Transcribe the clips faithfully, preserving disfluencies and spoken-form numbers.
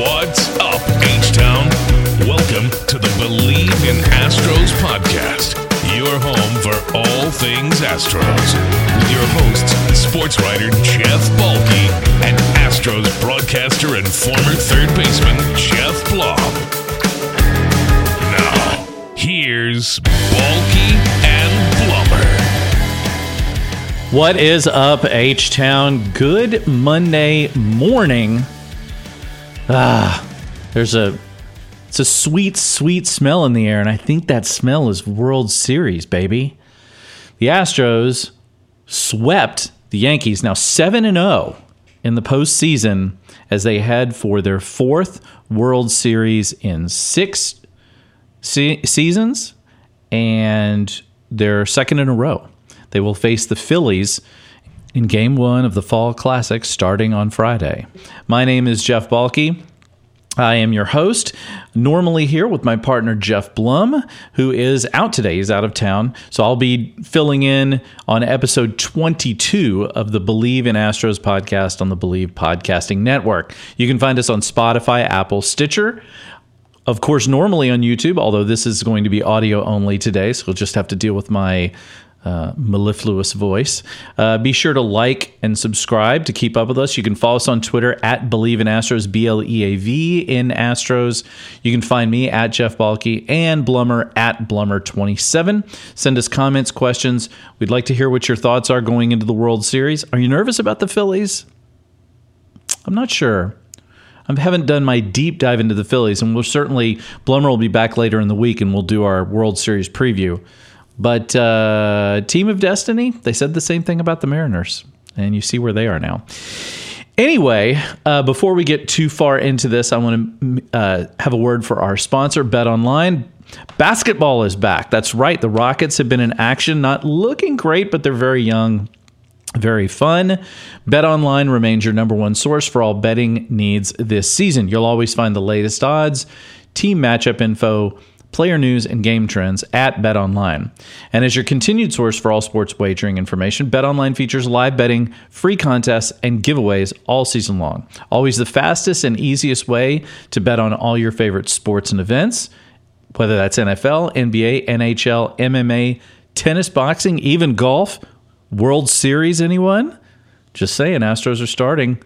What's up, H-Town? Welcome to the Believe in Astros podcast, your home for all things Astros, with your hosts, sports writer Jeff Balke and Astros broadcaster and former third baseman Jeff Bleav. Now, here's Balke and Blummer. What is up, H-Town? Good Monday morning. Ah, there's a it's a sweet, sweet smell in the air, and I think that smell is World Series, baby. The Astros swept the Yankees, now seven and oh in the postseason as they head for their fourth World Series in six se- seasons and their second in a row. They will face the Phillies in Game one of the Fall Classic starting on Friday. My name is Jeff Balke. I am your host, normally here with my partner Jeff Blum, who is out today. He's out of town, so I'll be filling in on episode twenty-two of the Believe in Astros podcast on the Believe Podcasting Network. You can find us on Spotify, Apple, Stitcher. Of course, normally on YouTube, although this is going to be audio only today, so we'll just have to deal with my Uh, mellifluous voice. Uh, be sure to like and subscribe to keep up with us. You can follow us on Twitter at Believe in Astros, B L E A V in Astros. You can find me at Jeff Balke and Blummer at blummer twenty-seven. Send us comments, questions. We'd like to hear what your thoughts are going into the World Series. Are you nervous about the Phillies? I'm not sure. I haven't done my deep dive into the Phillies, and we'll certainly, Blummer will be back later in the week and we'll do our World Series preview. But uh, Team of Destiny, they said the same thing about the Mariners, and you see where they are now. Anyway, uh, before we get too far into this, I want to uh, have a word for our sponsor, BetOnline. Basketball is back. That's right. The Rockets have been in action, not looking great, but they're very young. Very fun. BetOnline remains your number one source for all betting needs this season. You'll always find the latest odds, team matchup info, player news, and game trends at BetOnline. And as your continued source for all sports wagering information, BetOnline features live betting, free contests, and giveaways all season long. Always the fastest and easiest way to bet on all your favorite sports and events, whether that's N F L, N B A, N H L, M M A, tennis, boxing, even golf, World Series, anyone? Just saying, Astros are starting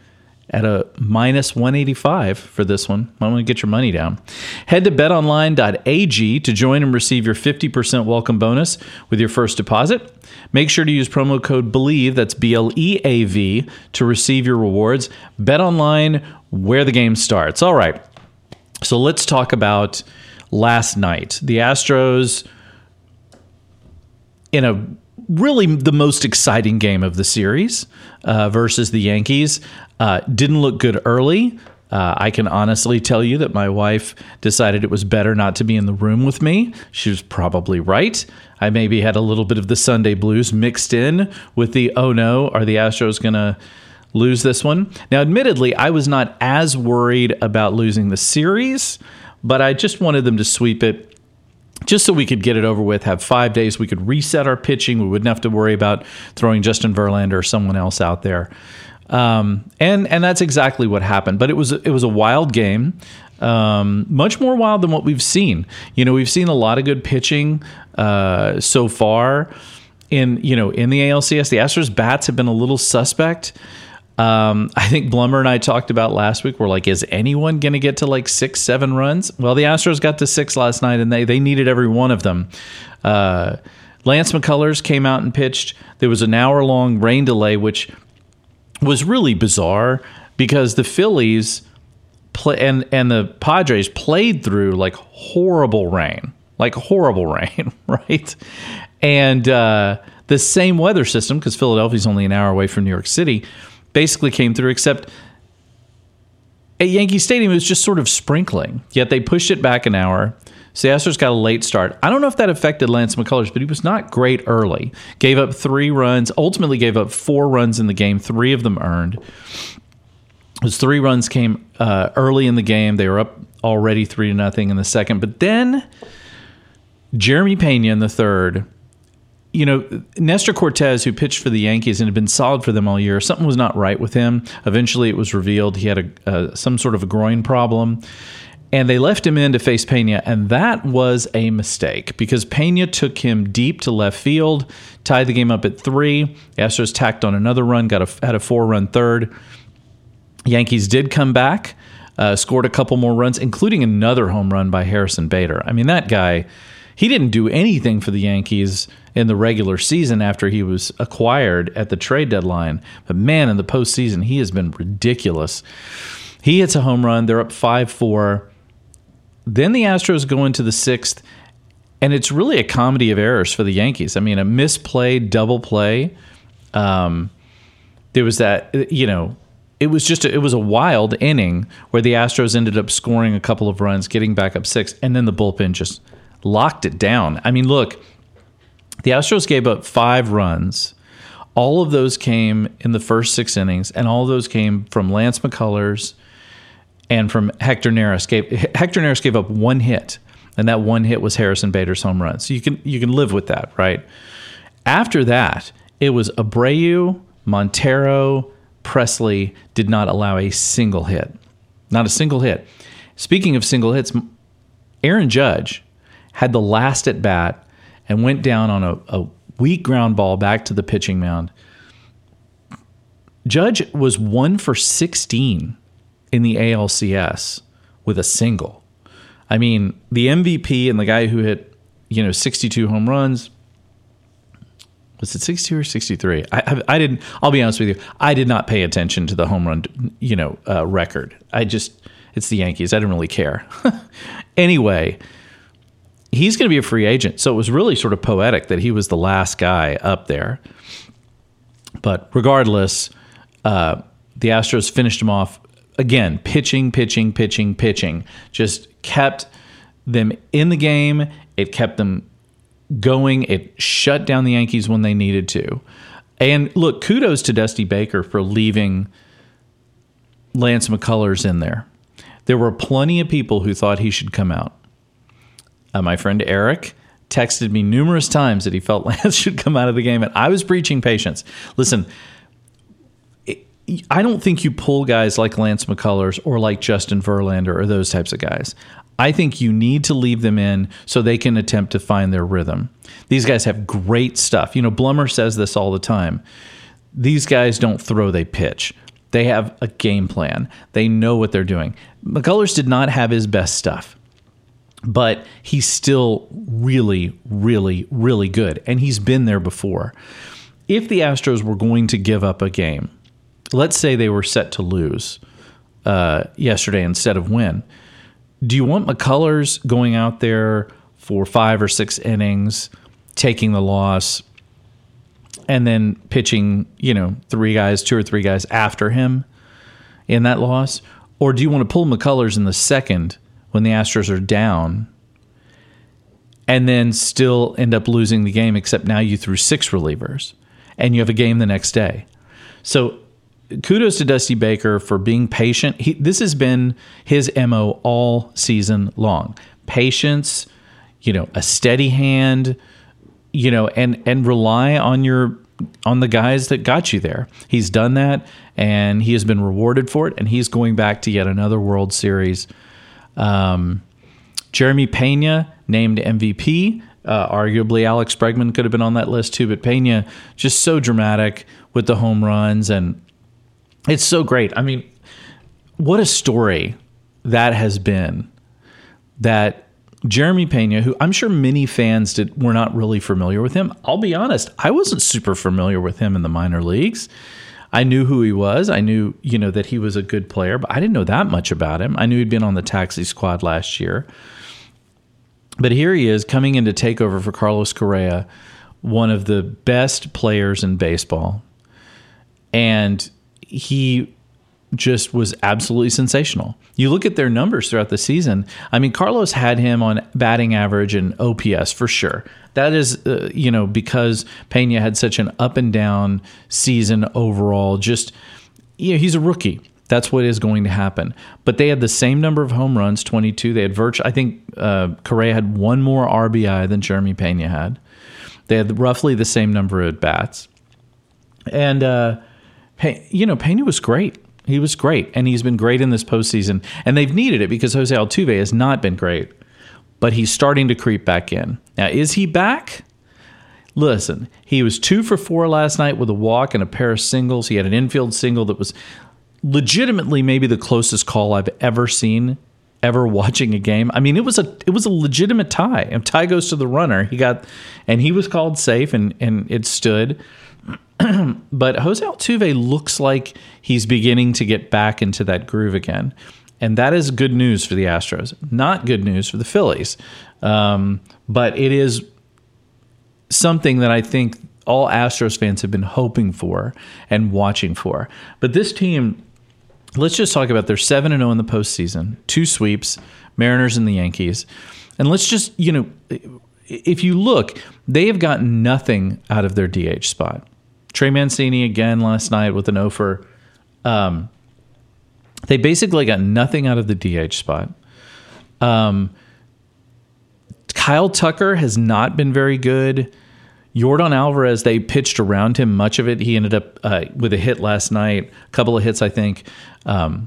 at a minus one eighty-five for this one. I want to get your money down. Head to bet online dot a g to join and receive your fifty percent welcome bonus with your first deposit. Make sure to use promo code BELIEVE, that's B L E A V, to receive your rewards. BetOnline, where the game starts. All right, so let's talk about last night. The Astros, in a really the most exciting game of the series uh, versus the Yankees, Uh, didn't look good early. Uh, I can honestly tell you that my wife decided it was better not to be in the room with me. She was probably right. I maybe had a little bit of the Sunday blues mixed in with the, oh no, are the Astros going to lose this one? Now, admittedly, I was not as worried about losing the series, but I just wanted them to sweep it, just so we could get it over with, have five days. We could reset our pitching. We wouldn't have to worry about throwing Justin Verlander or someone else out there. Um, and, and that's exactly what happened. But it was it was a wild game, um, much more wild than what we've seen. You know, we've seen a lot of good pitching uh, so far in, you know, in the A L C S. The Astros' bats have been a little suspect. Um, I think Blummer and I talked about last week. We're like, is anyone going to get to like six, seven runs? Well, the Astros got to six last night, and they they needed every one of them. Uh, Lance McCullers came out and pitched. There was an hour-long rain delay, which was really bizarre because the Phillies play, and and the Padres played through like horrible rain, like horrible rain, right? And uh, the same weather system, because Philadelphia's only an hour away from New York City, basically came through, except at Yankee Stadium, it was just sort of sprinkling. Yet they pushed it back an hour. So the Astros got a late start. I don't know if that affected Lance McCullers, but he was not great early. Gave up three runs, ultimately gave up four runs in the game, three of them earned. Those three runs came uh, early in the game. They were up already three to nothing in the second. But then Jeremy Peña in the third you know, Nestor Cortes, who pitched for the Yankees and had been solid for them all year, something was not right with him. Eventually, it was revealed he had a uh, some sort of a groin problem, and they left him in to face Peña, and that was a mistake because Peña took him deep to left field, tied the game up at three. The Astros tacked on another run, got a, had a four-run third. Yankees did come back, uh, scored a couple more runs, including another home run by Harrison Bader. I mean, that guy, he didn't do anything for the Yankees in the regular season after he was acquired at the trade deadline. But man, in the postseason, he has been ridiculous. He hits a home run. They're up five four. Then the Astros go into the sixth, and it's really a comedy of errors for the Yankees. I mean, a misplayed double play. Um, there was that, you know, it was just, a, it was a wild inning where the Astros ended up scoring a couple of runs, getting back up six, and then the bullpen just locked it down. I mean, look, the Astros gave up five runs. All of those came in the first six innings, and all of those came from Lance McCullers and from Hector Neris. Gave, Hector Neris gave up one hit, and that one hit was Harrison Bader's home run. So you can you can live with that, right? After that, it was Abreu, Montero, Presley did not allow a single hit. Not a single hit. Speaking of single hits, Aaron Judge had the last at bat and went down on a, a weak ground ball back to the pitching mound. Judge was one for sixteen in the A L C S with a single. I mean, the M V P and the guy who hit, you know, sixty-two home runs. Was it sixty-two or sixty-three? I, I, I didn't. I'll be honest with you. I did not pay attention to the home run, you know, uh, record. I just, it's the Yankees. I didn't really care. Anyway, he's going to be a free agent. So it was really sort of poetic that he was the last guy up there. But regardless, uh, the Astros finished him off. Again, pitching, pitching, pitching, pitching. Just kept them in the game. It kept them going. It shut down the Yankees when they needed to. And look, kudos to Dusty Baker for leaving Lance McCullers in there. There were plenty of people who thought he should come out. Uh, my friend Eric texted me numerous times that he felt Lance should come out of the game, and I was preaching patience. Listen, it, I don't think you pull guys like Lance McCullers or like Justin Verlander or those types of guys. I think you need to leave them in so they can attempt to find their rhythm. These guys have great stuff. You know, Blummer says this all the time. These guys don't throw, they pitch. They have a game plan. They know what they're doing. McCullers did not have his best stuff, but he's still really, really, really good. And he's been there before. If the Astros were going to give up a game, let's say they were set to lose uh, yesterday instead of win, do you want McCullers going out there for five or six innings, taking the loss, and then pitching, you know, three guys, two or three guys after him in that loss? Or do you want to pull McCullers in the second when the Astros are down, and then still end up losing the game, except now you threw six relievers, and you have a game the next day? So kudos to Dusty Baker for being patient. He, this has been his M O all season long. Patience, you know, a steady hand, you know, and and rely on your on the guys that got you there. He's done that, and he has been rewarded for it, and he's going back to yet another World Series. Um, Jeremy Peña named M V P. Uh, arguably, Alex Bregman could have been on that list too, but Peña just so dramatic with the home runs, and it's so great. I mean, what a story that has been. That Jeremy Peña, who I'm sure many fans did, were not really familiar with him. I'll be honest, I wasn't super familiar with him in the minor leagues. I knew who he was. I knew, you know, that he was a good player, but I didn't know that much about him. I knew he'd been on the taxi squad last year. But here he is coming in to take over for Carlos Correa, one of the best players in baseball. And he just was absolutely sensational. You look at their numbers throughout the season. I mean, Carlos had him on batting average and O P S for sure. That is, uh, you know, because Peña had such an up and down season overall. Just, you know, he's a rookie. That's what is going to happen. But they had the same number of home runs, twenty-two. They had virtually, I think uh, Correa had one more R B I than Jeremy Peña had. They had roughly the same number of at-bats. And, uh, you know, Peña was great. He was great, and he's been great in this postseason. And they've needed it because Jose Altuve has not been great. But he's starting to creep back in. Now, is he back? Listen, he was two for four last night with a walk and a pair of singles. He had an infield single that was legitimately maybe the closest call I've ever seen, ever watching a game. I mean, it was a it was a legitimate tie. If tie goes to the runner, he got, and he was called safe, and, and it stood. But Jose Altuve looks like he's beginning to get back into that groove again. And that is good news for the Astros. Not good news for the Phillies. Um, but it is something that I think all Astros fans have been hoping for and watching for. But this team, let's just talk about, they're seven and oh in the postseason, two sweeps, Mariners and the Yankees. And let's just, you know, if you look, they have gotten nothing out of their D H spot. Trey Mancini again last night with an oh for. Um, they basically got nothing out of the D H spot. Um, Kyle Tucker has not been very good. Jordan Alvarez, they pitched around him much of it. He ended up uh, with a hit last night, a couple of hits, I think, um,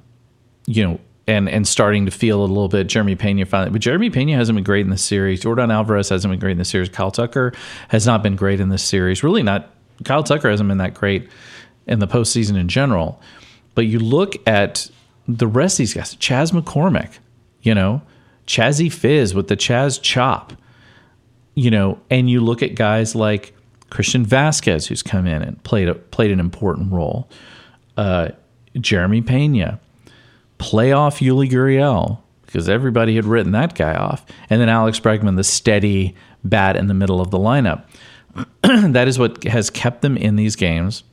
you know, and and starting to feel a little bit. Jeremy Peña finally. But Jeremy Peña hasn't been great in this series. Jordan Alvarez hasn't been great in this series. Kyle Tucker has not been great in this series. Really not. Kyle Tucker hasn't been that great in the postseason in general. But you look at the rest of these guys. Chaz McCormick, you know, Chazzy Fizz with the Chaz chop, you know, and you look at guys like Christian Vasquez, who's come in and played a, played an important role. Uh, Jeremy Peña, playoff Yuli Gurriel, because everybody had written that guy off. And then Alex Bregman, the steady bat in the middle of the lineup. That is what has kept them in these games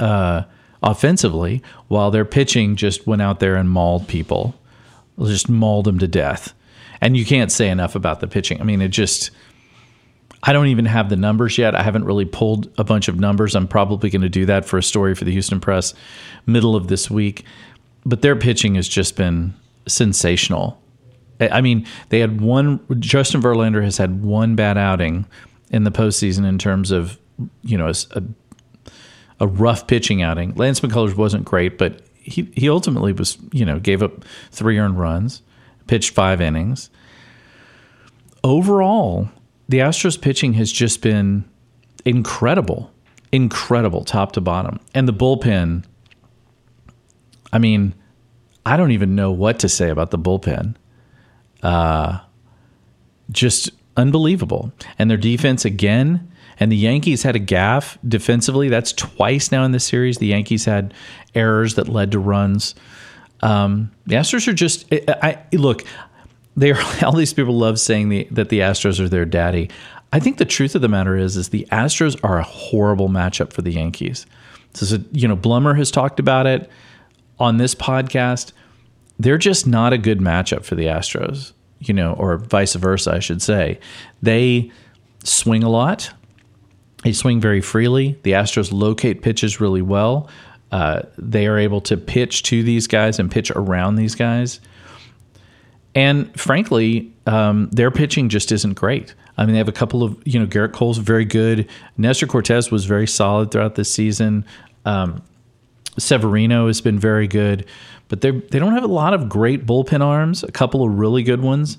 uh, offensively, while their pitching just went out there and mauled people, just mauled them to death. And you can't say enough about the pitching. I mean, it just, I don't even have the numbers yet. I haven't really pulled a bunch of numbers. I'm probably going to do that for a story for the Houston Press middle of this week. But their pitching has just been sensational. I mean, they had one, Justin Verlander has had one bad outing in the postseason in terms of, you know, a, a rough pitching outing. Lance McCullers wasn't great, but he, he ultimately was, you know, gave up three earned runs, pitched five innings. Overall, the Astros pitching has just been incredible, incredible top to bottom. And the bullpen, I mean, I don't even know what to say about the bullpen. Uh, just unbelievable. And their defense again, and the Yankees had a gaffe defensively. That's twice now in this series. The Yankees had errors that led to runs. Um, the Astros are just, I, I look, they are, all these people love saying the, that the Astros are their daddy. I think the truth of the matter is, is the Astros are a horrible matchup for the Yankees. This is a, you know, Blummer has talked about it on this podcast. They're just not a good matchup for the Astros. You know, or vice versa, I should say. They swing a lot. They swing very freely. The Astros locate pitches really well. Uh, they are able to pitch to these guys and pitch around these guys. And frankly, um, their pitching just isn't great. I mean, they have a couple of, you know, Garrett Cole's very good. Nestor Cortes was very solid throughout this season. Um, Severino has been very good. But they they don't have a lot of great bullpen arms, a couple of really good ones.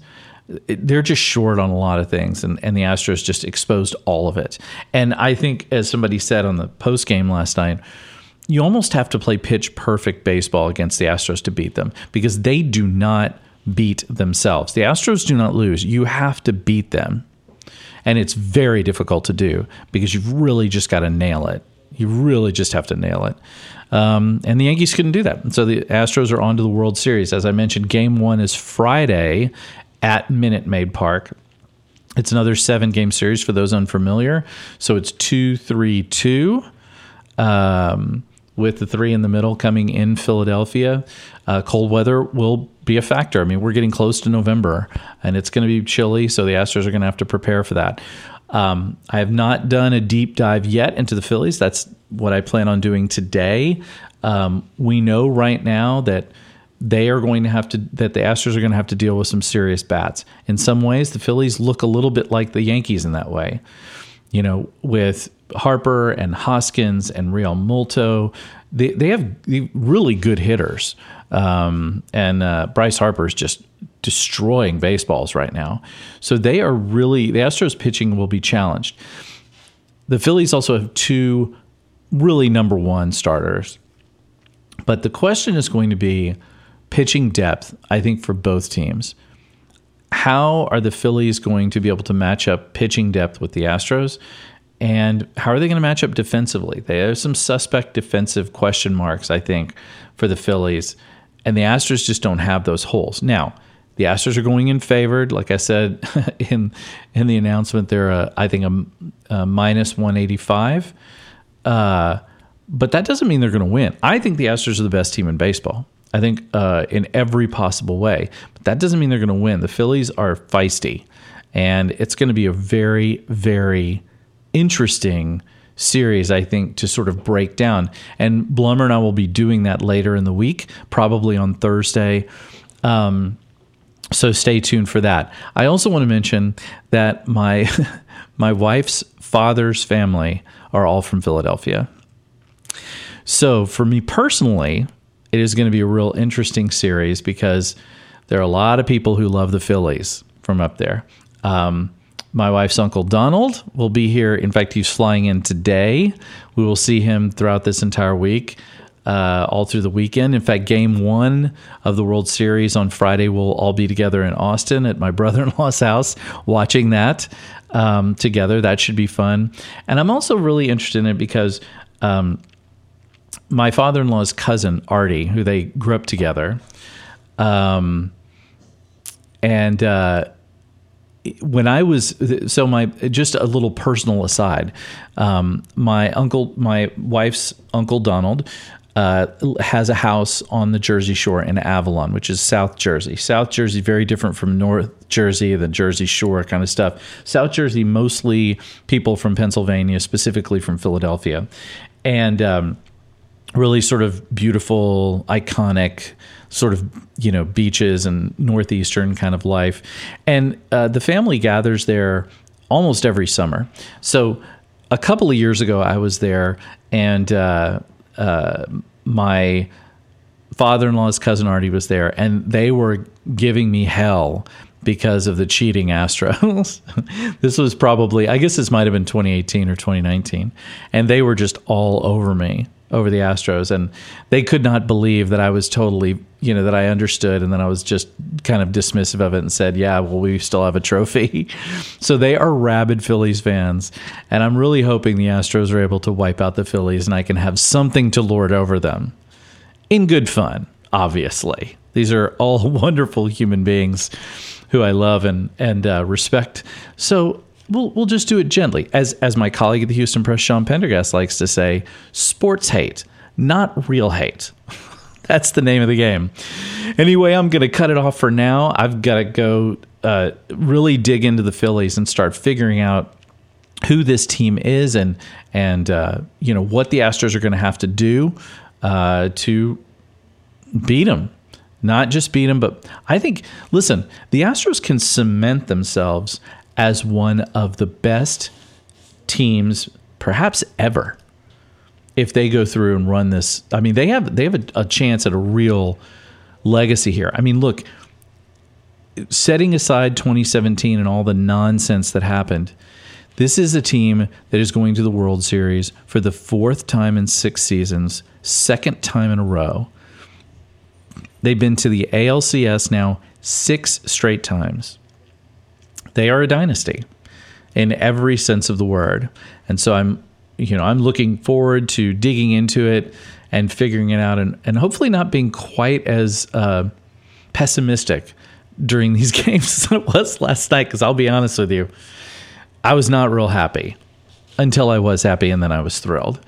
They're just short on a lot of things, and, and the Astros just exposed all of it. And I think, as somebody said on the postgame last night, you almost have to play pitch-perfect baseball against the Astros to beat them, because they do not beat themselves. The Astros do not lose. You have to beat them. And it's very difficult to do, because you've really just got to nail it. You really just have to nail it. Um, and the Yankees couldn't do that. And so the Astros are on to the World Series. As I mentioned, game one is Friday at Minute Maid Park. It's another seven-game series for those unfamiliar. So it's two three two, um, with the three in the middle coming in Philadelphia. Uh, cold weather will be a factor. I mean, we're getting close to November, and it's going to be chilly, so the Astros are going to have to prepare for that. Um, I have not done a deep dive yet into the Phillies. That's what I plan on doing today. Um, we know right now that they are going to have to, that the Astros are going to have to deal with some serious bats. In some ways, the Phillies look a little bit like the Yankees in that way. you know, with Harper and Hoskins and Realmuto, they they have really good hitters. Um, and uh, Bryce Harper is just destroying baseballs right now. So they are really, the Astros pitching will be challenged. The Phillies also have two really number one starters. But the question is going to be pitching depth, I think, for both teams. How are the Phillies going to be able to match up pitching depth with the Astros? And how are they going to match up defensively? There are some suspect defensive question marks, I think, for the Phillies. And the Astros just don't have those holes. Now, the Astros are going in favored. Like I said in in the announcement, they're, a, I think, a, a minus one eighty-five. Uh, but that doesn't mean they're going to win. I think the Astros are the best team in baseball. I think uh, in every possible way. But that doesn't mean they're going to win. The Phillies are feisty. And it's going to be a very, very interesting series, I think, to sort of break down. And Blummer and I will be doing that later in the week, probably on Thursday. Um, so stay tuned for that. I also want to mention that my my wife's father's family are all from Philadelphia. So for me personally, it is going to be a real interesting series because there are a lot of people who love the Phillies from up there. Um, My wife's uncle Donald will be here. In fact, he's flying in today. We will see him throughout this entire week, uh, all through the weekend. In fact, game one of the World Series on Friday, we'll all be together in Austin at my brother-in-law's house watching that um, together. That should be fun. And I'm also really interested in it because um, my father-in-law's cousin, Artie, who they grew up together, um, and... Uh, When I was, so my, just a little personal aside, um, my uncle, my wife's uncle Donald, uh, has a house on the Jersey Shore in Avalon, which is South Jersey. South Jersey, very different from North Jersey, the Jersey Shore kind of stuff. South Jersey, mostly people from Pennsylvania, specifically from Philadelphia, and, um, really sort of beautiful, iconic sort of, you know, beaches and northeastern kind of life. And uh, the family gathers there almost every summer. So a couple of years ago, I was there, and uh, uh, my father-in-law's cousin Artie was there, and they were giving me hell because of the cheating Astros. This was probably, I guess this might have been twenty eighteen or twenty nineteen, and they were just all over me. Over the Astros, and they could not Bleav that I was totally, you know, that I understood, and then I was just kind of dismissive of it and said, yeah, well, we still have a trophy. So they are rabid Phillies fans, and I'm really hoping the Astros are able to wipe out the Phillies and I can have something to lord over them. In good fun, obviously. These are all wonderful human beings who I love and, and uh, respect. So We'll we'll just do it gently. As as my colleague at the Houston Press, Sean Pendergast, likes to say, sports hate, not real hate. That's the name of the game. Anyway, I'm going to cut it off for now. I've got to go uh, really dig into the Phillies and start figuring out who this team is and, and uh, you know, what the Astros are going to have to do uh, to beat them. Not just beat them, but I think, listen, the Astros can cement themselves as one of the best teams, perhaps ever, if they go through and run this. I mean, they have they have a, a chance at a real legacy here. I mean, look, setting aside twenty seventeen and all the nonsense that happened, this is a team that is going to the World Series for the fourth time in six seasons, second time in a row. They've been to the A L C S now six straight times. They are a dynasty in every sense of the word. And so I'm, you know, I'm looking forward to digging into it and figuring it out and, and hopefully not being quite as uh, pessimistic during these games as I was last night, because I'll be honest with you, I was not real happy until I was happy, and then I was thrilled.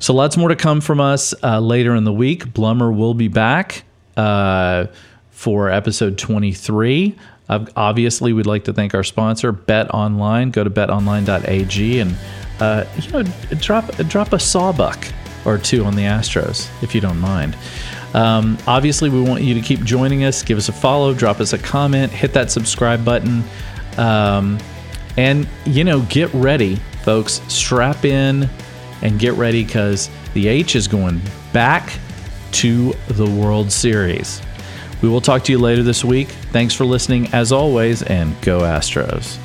So lots more to come from us uh, later in the week. Blummer will be back uh, for episode twenty-three. Obviously, we'd like to thank our sponsor, BetOnline. Go to bet online dot a g and uh, you know, drop drop a sawbuck or two on the Astros, if you don't mind. Um, obviously, we want you to keep joining us. Give us a follow. Drop us a comment. Hit that subscribe button. Um, and, you know, get ready folks, strap in and get ready, because the H is going back to the World Series. We will talk to you later this week. Thanks for listening, as always, and go Astros.